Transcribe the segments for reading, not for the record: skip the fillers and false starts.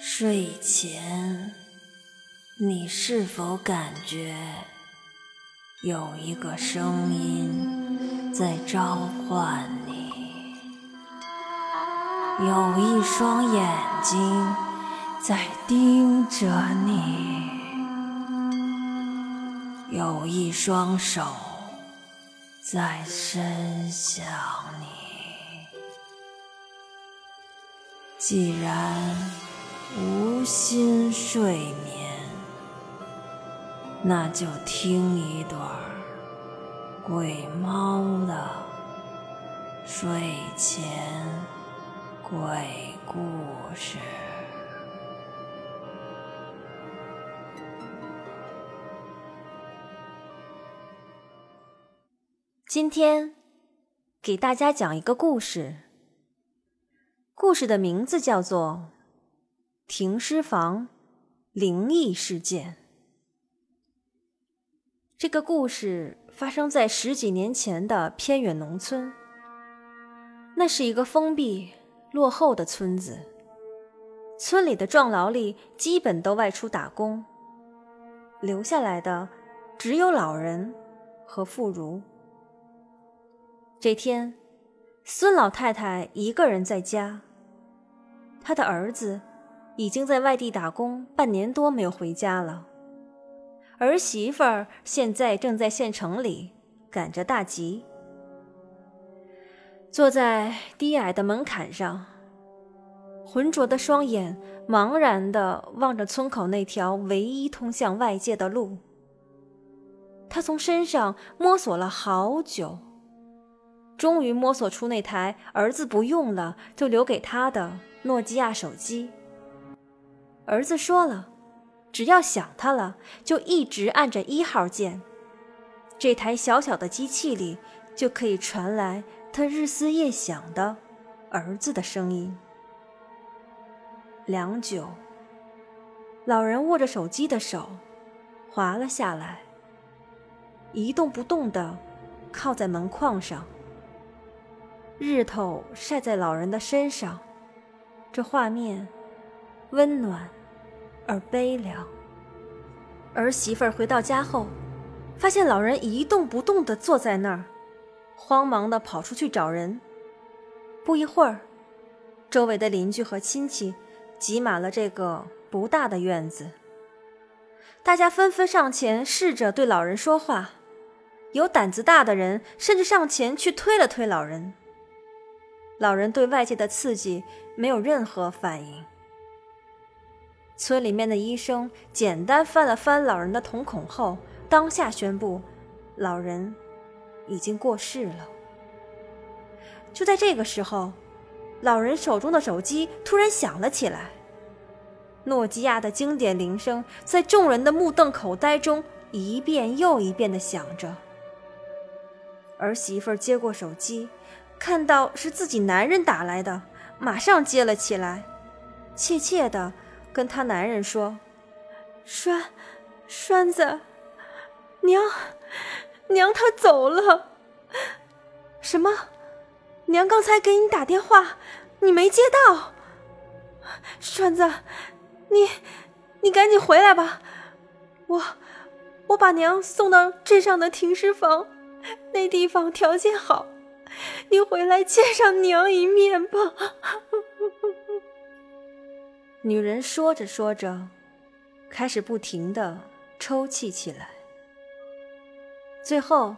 睡前，你是否感觉有一个声音在召唤你？有一双眼睛在盯着你，有一双手在伸向你。既然无心睡眠，那就听一段鬼猫的睡前鬼故事。今天给大家讲一个故事，故事的名字叫做停尸房灵异事件。这个故事发生在十几年前的偏远农村，那是一个封闭落后的村子，村里的壮劳力基本都外出打工，留下来的只有老人和妇孺。这天，孙老太太一个人在家，她的儿子已经在外地打工半年多没有回家了，儿媳妇儿现在正在县城里赶着大集。坐在低矮的门槛上，浑浊的双眼茫然地望着村口那条唯一通向外界的路，她从身上摸索了好久，终于摸索出那台儿子不用了就留给她的诺基亚手机。儿子说了，只要想他了就一直按着1号键，这台小小的机器里就可以传来他日思夜想的儿子的声音。良久，老人握着手机的手滑了下来，一动不动地靠在门框上，日头晒在老人的身上，这画面温暖而悲凉。儿媳妇儿回到家后，发现老人一动不动地坐在那儿，慌忙地跑出去找人。不一会儿，周围的邻居和亲戚挤满了这个不大的院子，大家纷纷上前试着对老人说话，有胆子大的人甚至上前去推了推老人。老人对外界的刺激没有任何反应。村里面的医生简单翻了翻老人的瞳孔后，当下宣布老人已经过世了。就在这个时候，老人手中的手机突然响了起来，诺基亚的经典铃声在众人的目瞪口呆中一遍又一遍地响着。儿媳妇接过手机，看到是自己男人打来的，马上接了起来，怯怯地跟他男人说：“栓子，娘她走了。”“什么？娘刚才给你打电话，你没接到。栓子，你赶紧回来吧，我把娘送到镇上的停尸房，那地方条件好，你回来见上娘一面吧。”女人说着说着，开始不停地抽泣起来。最后，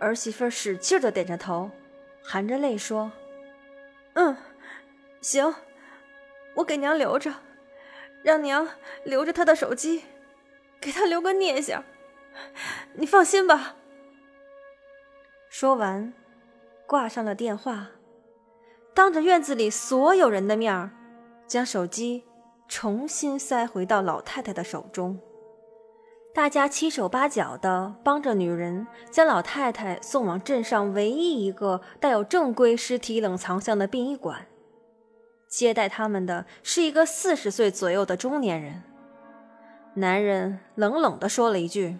儿媳妇使劲地点着头，含着泪说：“行，我给娘留着，让娘留着她的手机，给她留个念想。你放心吧。”说完，挂上了电话，当着院子里所有人的面儿，将手机重新塞回到老太太的手中。大家七手八脚地帮着女人将老太太送往镇上唯一一个带有正规尸体冷藏箱的殡仪馆。接待他们的是一个40岁左右的中年人，男人冷冷地说了一句：“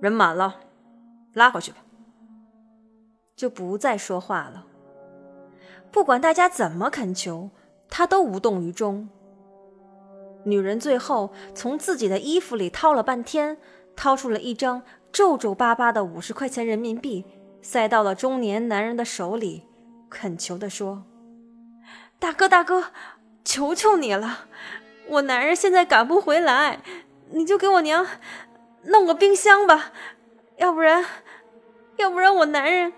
人满了，拉回去吧。”就不再说话了。不管大家怎么恳求，他都无动于衷，女人最后从自己的衣服里掏了半天，掏出了一张皱皱巴巴的50块钱人民币，塞到了中年男人的手里，恳求地说：“大哥，大哥，求求你了，我男人现在赶不回来，你就给我娘弄个冰箱吧，要不然我男人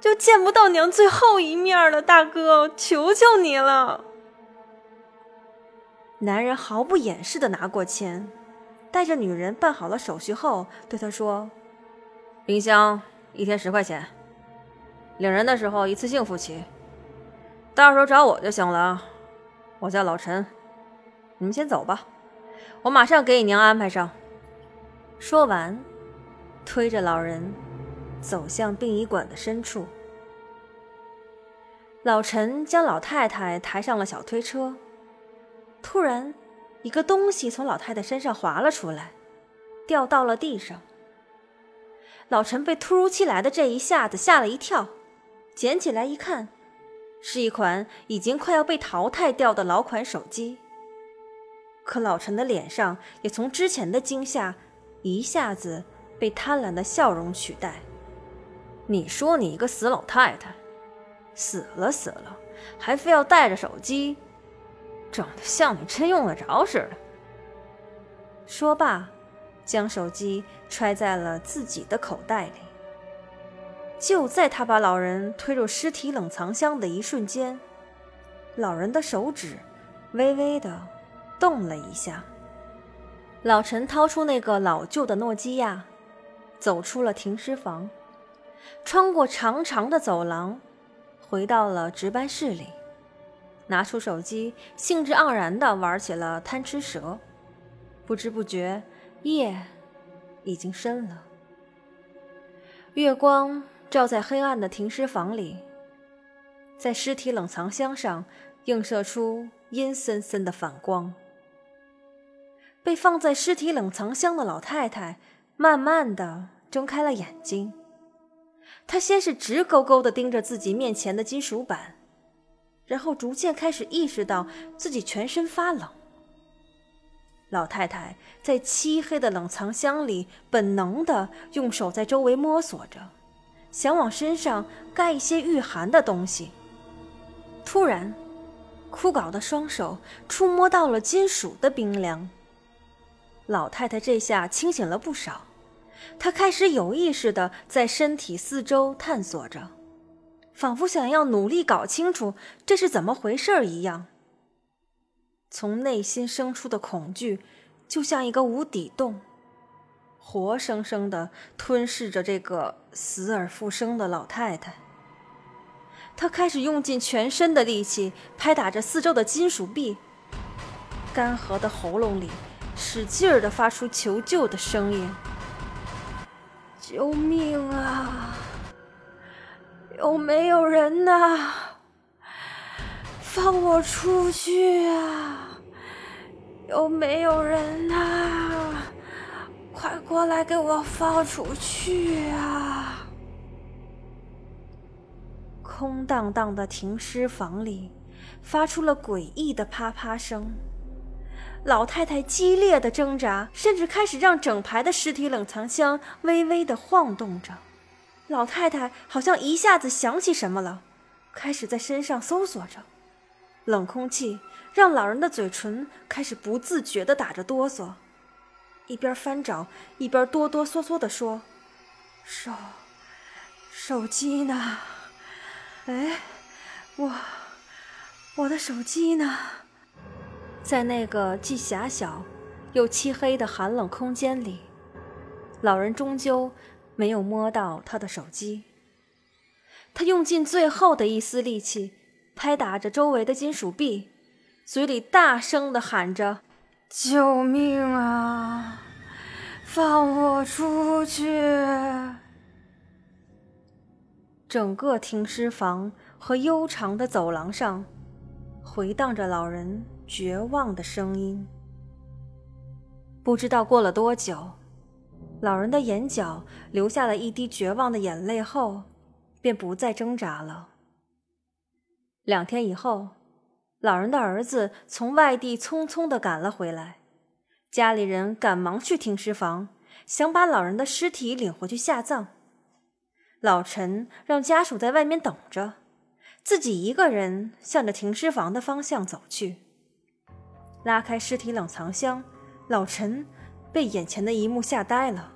就见不到娘最后一面了，大哥，求求你了。”男人毫不掩饰地拿过钱，带着女人办好了手续后，对她说：“冰箱一天10块钱，领人的时候一次性付齐，到时候找我就行了，我叫老陈，你们先走吧，我马上给你娘安排上。”说完，推着老人走向殡仪馆的深处。老陈将老太太抬上了小推车，突然一个东西从老太太身上滑了出来，掉到了地上。老陈被突如其来的这一下子吓了一跳，捡起来一看，是一款已经快要被淘汰掉的老款手机。可老陈的脸上也从之前的惊吓一下子被贪婪的笑容取代。你说你一个死老太太，死了还非要带着手机，长得像你真用得着似的。说罢，将手机揣在了自己的口袋里。就在他把老人推入尸体冷藏箱的一瞬间，老人的手指微微地动了一下。老陈掏出那个老旧的诺基亚，走出了停尸房，穿过长长的走廊，回到了值班室里，拿出手机，兴致盎然地玩起了贪吃蛇。不知不觉，夜已经深了，月光照在黑暗的停尸房里，在尸体冷藏箱上映射出阴森森的反光。被放在尸体冷藏箱的老太太慢慢地睁开了眼睛，她先是直勾勾地盯着自己面前的金属板，然后逐渐开始意识到自己全身发冷。老太太在漆黑的冷藏箱里本能地用手在周围摸索着，想往身上盖一些御寒的东西。突然，枯槁的双手触摸到了金属的冰凉。老太太这下清醒了不少，她开始有意识地在身体四周探索着，仿佛想要努力搞清楚这是怎么回事儿一样。从内心生出的恐惧就像一个无底洞，活生生地吞噬着这个死而复生的老太太。她开始用尽全身的力气拍打着四周的金属壁，干涸的喉咙里使劲儿地发出求救的声音：“救命啊！有没有人呐？放我出去啊！有没有人呐？快过来给我放出去啊！”空荡荡的停尸房里发出了诡异的啪啪声，老太太激烈的挣扎，甚至开始让整排的尸体冷藏箱微微的晃动着。老太太好像一下子想起什么了，开始在身上搜索着。冷空气让老人的嘴唇开始不自觉地打着哆嗦，一边翻找，一边哆哆嗦嗦地说：“手机呢？哎，我的手机呢？”在那个既狭小又漆黑的寒冷空间里，老人终究没有摸到他的手机。他用尽最后的一丝力气拍打着周围的金属壁，嘴里大声地喊着：“救命啊！放我出去！”整个停尸房和悠长的走廊上回荡着老人绝望的声音。不知道过了多久，老人的眼角流下了一滴绝望的眼泪后，便不再挣扎了。2天以后，老人的儿子从外地匆匆地赶了回来，家里人赶忙去停尸房，想把老人的尸体领回去下葬。老陈让家属在外面等着，自己一个人向着停尸房的方向走去。拉开尸体冷藏箱，老陈被眼前的一幕吓呆了。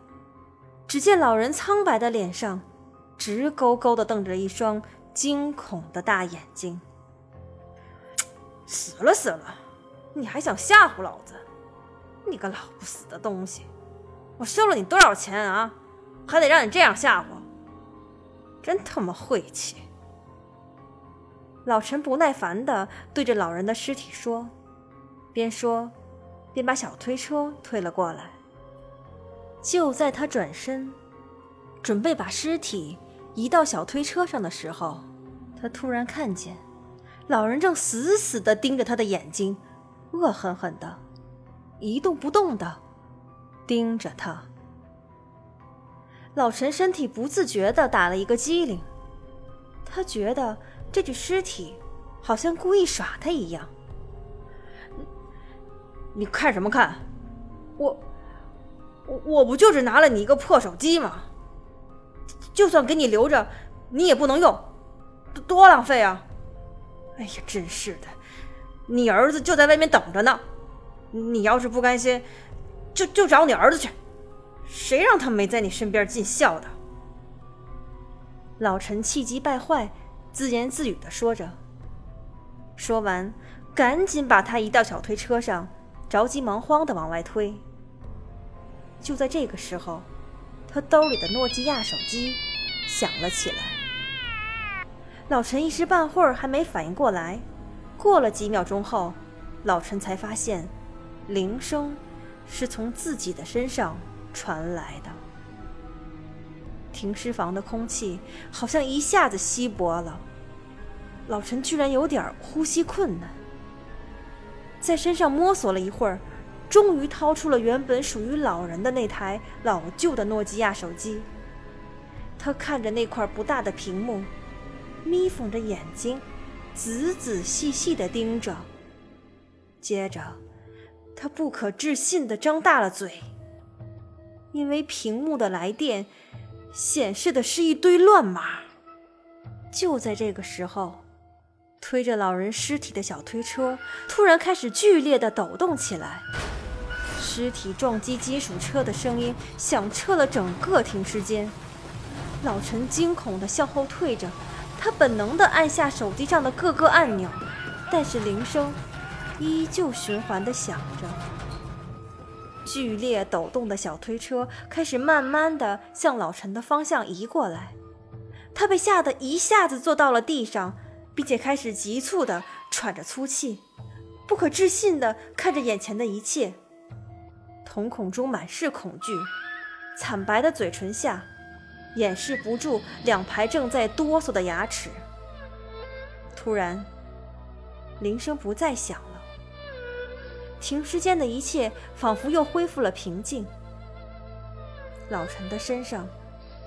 只见老人苍白的脸上直勾勾地瞪着一双惊恐的大眼睛。死了死了，你还想吓唬老子？你个老不死的东西，我收了你多少钱啊，还得让你这样吓唬？真他妈晦气！老陈不耐烦地对着老人的尸体说，边说便把小推车推了过来。就在他转身准备把尸体移到小推车上的时候，他突然看见老人正死死地盯着他的眼睛，恶狠狠地一动不动地盯着他。老陈身体不自觉地打了一个激灵，他觉得这具尸体好像故意耍他一样。你看什么看？我不就只拿了你一个破手机吗？就算给你留着，你也不能用，多浪费啊！哎呀，真是的，你儿子就在外面等着呢，你要是不甘心，就找你儿子去，谁让他没在你身边尽孝的？老陈气急败坏，自言自语地说着，说完赶紧把他移到小推车上，着急忙慌地往外推。就在这个时候，他兜里的诺基亚手机响了起来。老陈一时半会儿还没反应过来，过了几秒钟后，老陈才发现铃声是从自己的身上传来的。停尸房的空气好像一下子稀薄了，老陈居然有点呼吸困难。在身上摸索了一会儿，终于掏出了原本属于老人的那台老旧的诺基亚手机。他看着那块不大的屏幕，眯缝着眼睛，仔仔细细地盯着。接着他不可置信地张大了嘴，因为屏幕的来电显示的是一堆乱码。就在这个时候，推着老人尸体的小推车突然开始剧烈地抖动起来，尸体撞击金属车的声音响彻了整个停尸间。老陈惊恐地向后退着，他本能地按下手机上的各个按钮，但是铃声依旧循环地响着。剧烈抖动的小推车开始慢慢地向老陈的方向移过来，他被吓得一下子坐到了地上，并且开始急促地喘着粗气，不可置信地看着眼前的一切。瞳孔中满是恐惧，惨白的嘴唇下掩饰不住两排正在哆嗦的牙齿。突然铃声不再响了，停尸间的一切仿佛又恢复了平静。老陈的身上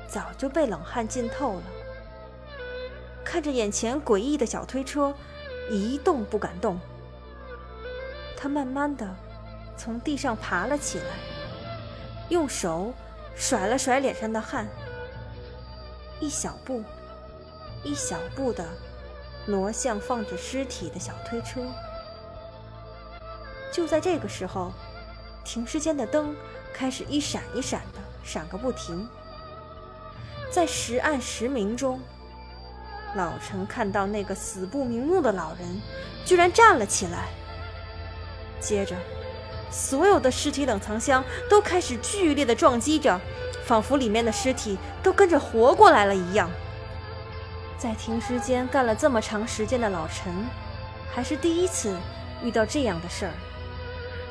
早就被冷汗浸透了，看着眼前诡异的小推车，一动不敢动。他慢慢地从地上爬了起来，用手甩了甩脸上的汗，一小步一小步地挪向放着尸体的小推车。就在这个时候，停尸间的灯开始一闪一闪的闪个不停。在时暗时明中，老陈看到那个死不瞑目的老人居然站了起来。接着所有的尸体冷藏箱都开始剧烈地撞击着，仿佛里面的尸体都跟着活过来了一样。在停尸间干了这么长时间的老陈还是第一次遇到这样的事儿，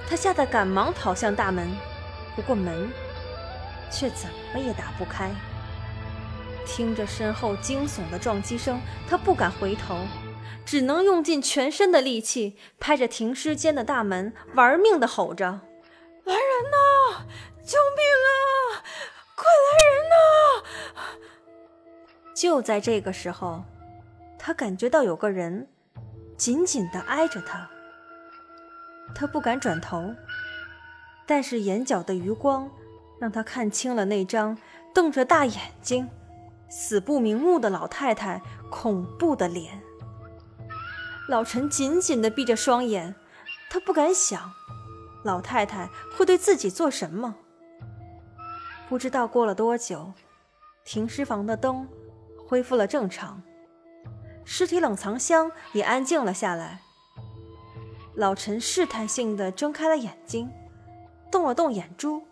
他吓得赶忙跑向大门，不过门却怎么也打不开。听着身后惊悚的撞击声，他不敢回头，只能用尽全身的力气拍着停尸间的大门，玩命地吼着：来人呐！救命啊！快来人呐！就在这个时候，他感觉到有个人紧紧地挨着他。他不敢转头，但是眼角的余光让他看清了那张瞪着大眼睛、死不瞑目的老太太恐怖的脸。老陈紧紧地闭着双眼，他不敢想老太太会对自己做什么。不知道过了多久，停尸房的灯恢复了正常，尸体冷藏箱也安静了下来。老陈试探性地睁开了眼睛，动了动眼珠，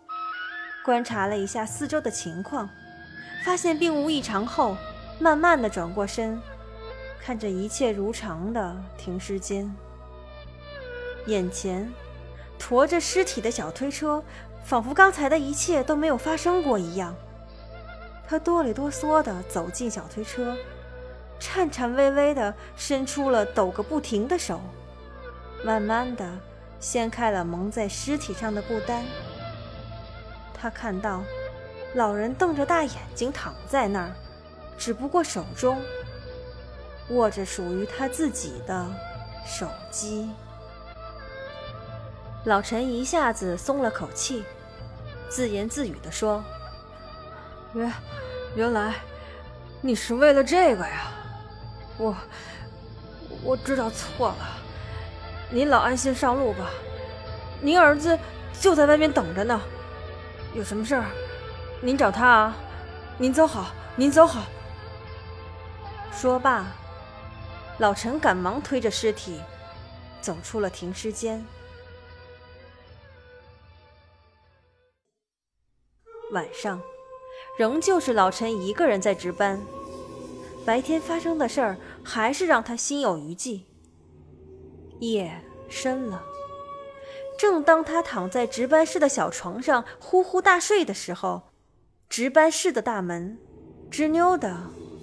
观察了一下四周的情况，发现并无异常后，慢慢地转过身，看着一切如常的停尸间。眼前驮着尸体的小推车仿佛刚才的一切都没有发生过一样。他哆里哆嗦地走进小推车，颤颤巍巍地伸出了抖个不停的手，慢慢地掀开了蒙在尸体上的布单。他看到老人瞪着大眼睛躺在那儿，只不过手中握着属于他自己的手机。老陈一下子松了口气，自言自语地说：原来你是为了这个呀，我知道错了，您老安心上路吧，您儿子就在外面等着呢，有什么事儿您找他啊，您走好。说罢，老陈赶忙推着尸体走出了停尸间。晚上仍旧是老陈一个人在值班，白天发生的事儿还是让他心有余悸。夜深了，正当他躺在值班室的小床上呼呼大睡的时候，值班室的大门吱扭地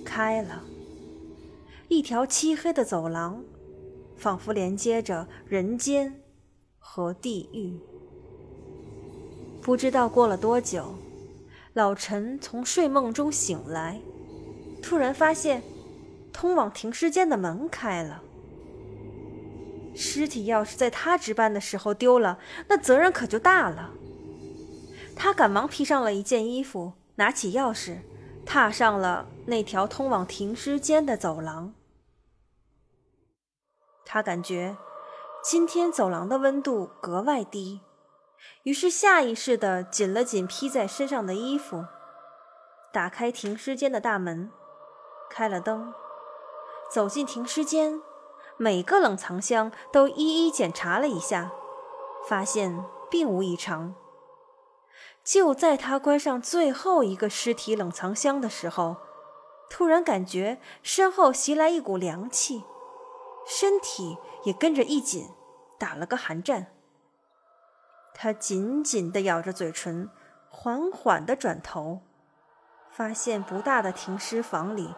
开了，一条漆黑的走廊仿佛连接着人间和地狱。不知道过了多久，老陈从睡梦中醒来，突然发现通往停尸间的门开了。尸体要是在他值班的时候丢了，那责任可就大了。他赶忙披上了一件衣服，拿起钥匙，踏上了那条通往停尸间的走廊。他感觉今天走廊的温度格外低，于是下意识地紧了紧披在身上的衣服，打开停尸间的大门，开了灯，走进停尸间。每个冷藏箱都一一检查了一下，发现并无异常。就在他关上最后一个尸体冷藏箱的时候，突然感觉身后袭来一股凉气，身体也跟着一紧，打了个寒战。他紧紧地咬着嘴唇，缓缓地转头，发现不大的停尸房里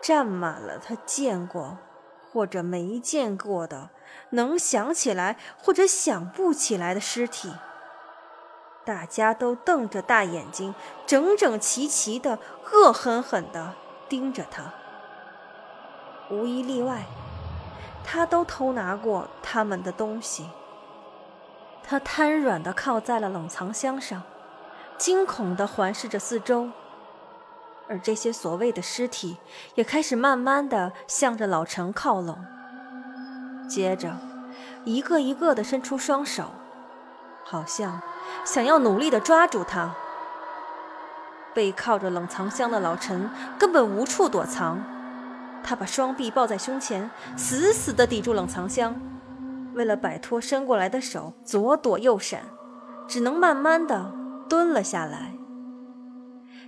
站满了他见过或者没见过的，能想起来或者想不起来的尸体。大家都瞪着大眼睛，整整齐齐地恶狠狠地盯着他，无一例外，他都偷拿过他们的东西。他瘫软地靠在了冷藏箱上，惊恐地环视着四周，而这些所谓的尸体也开始慢慢地向着老陈靠拢，接着一个一个地伸出双手，好像想要努力地抓住他。背靠着冷藏箱的老陈根本无处躲藏，他把双臂抱在胸前，死死地抵住冷藏箱，为了摆脱伸过来的手，左躲右闪，只能慢慢地蹲了下来。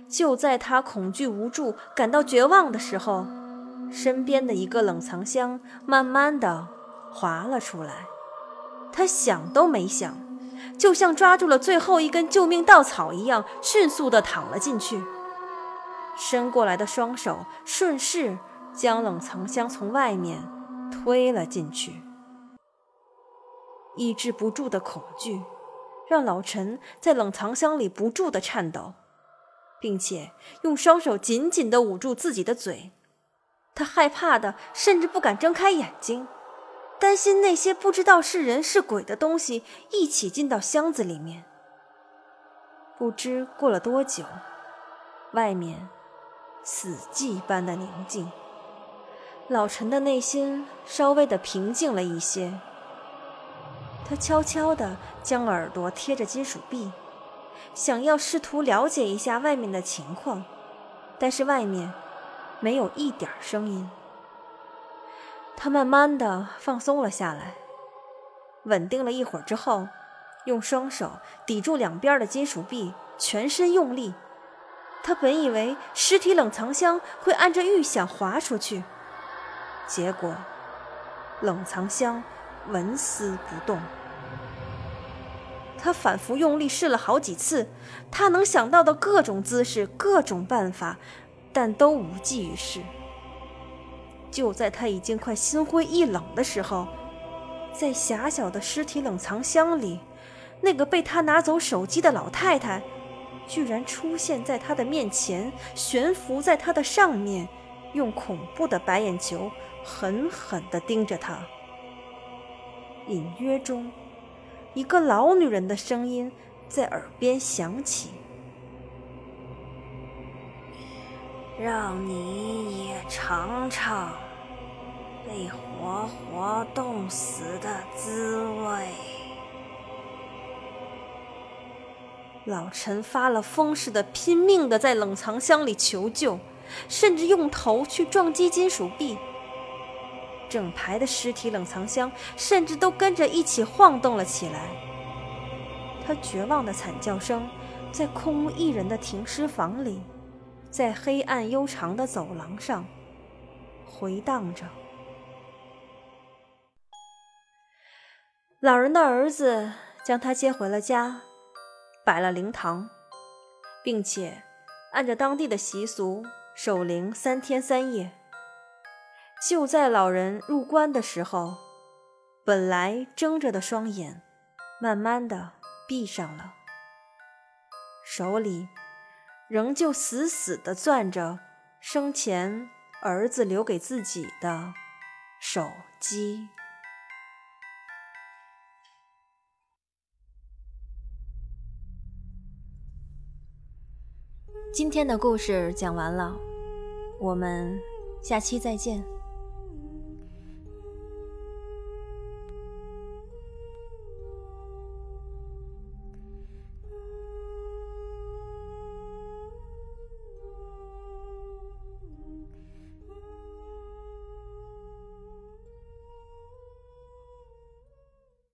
就在他恐惧无助感到绝望的时候，身边的一个冷藏箱慢慢地滑了出来，他想都没想，就像抓住了最后一根救命稻草一样，迅速地躺了进去。伸过来的双手顺势将冷藏箱从外面推了进去。抑制不住的恐惧让老陈在冷藏箱里不住地颤抖，并且用双手紧紧地捂住自己的嘴。他害怕的甚至不敢睁开眼睛，担心那些不知道是人是鬼的东西一起进到箱子里面。不知过了多久，外面死寂般的宁静，老陈的内心稍微的平静了一些。他悄悄地将耳朵贴着金属壁，想要试图了解一下外面的情况，但是外面没有一点声音。他慢慢地放松了下来，稳定了一会儿之后，用双手抵住两边的金属壁，全身用力。他本以为尸体冷藏箱会按着预想滑出去，结果冷藏箱纹丝不动。他反复用力试了好几次，他能想到的各种姿势、各种办法，但都无济于事。就在他已经快心灰意冷的时候，在狭小的尸体冷藏箱里，那个被他拿走手机的老太太居然出现在他的面前，悬浮在他的上面，用恐怖的白眼球狠狠地盯着他。隐约中，一个老女人的声音在耳边响起，让你也尝尝被活活冻死的滋味。老陈发了疯似的拼命地在冷藏箱里求救，甚至用头去撞击金属壁，整排的尸体冷藏箱甚至都跟着一起晃动了起来。他绝望的惨叫声在空无一人的停尸房里，在黑暗悠长的走廊上回荡着。老人的儿子将他接回了家，摆了灵堂，并且按着当地的习俗守灵3天3夜。就在老人入棺的时候，本来睁着的双眼慢慢的闭上了，手里仍旧死死地攥着生前儿子留给自己的手机。今天的故事讲完了，我们下期再见。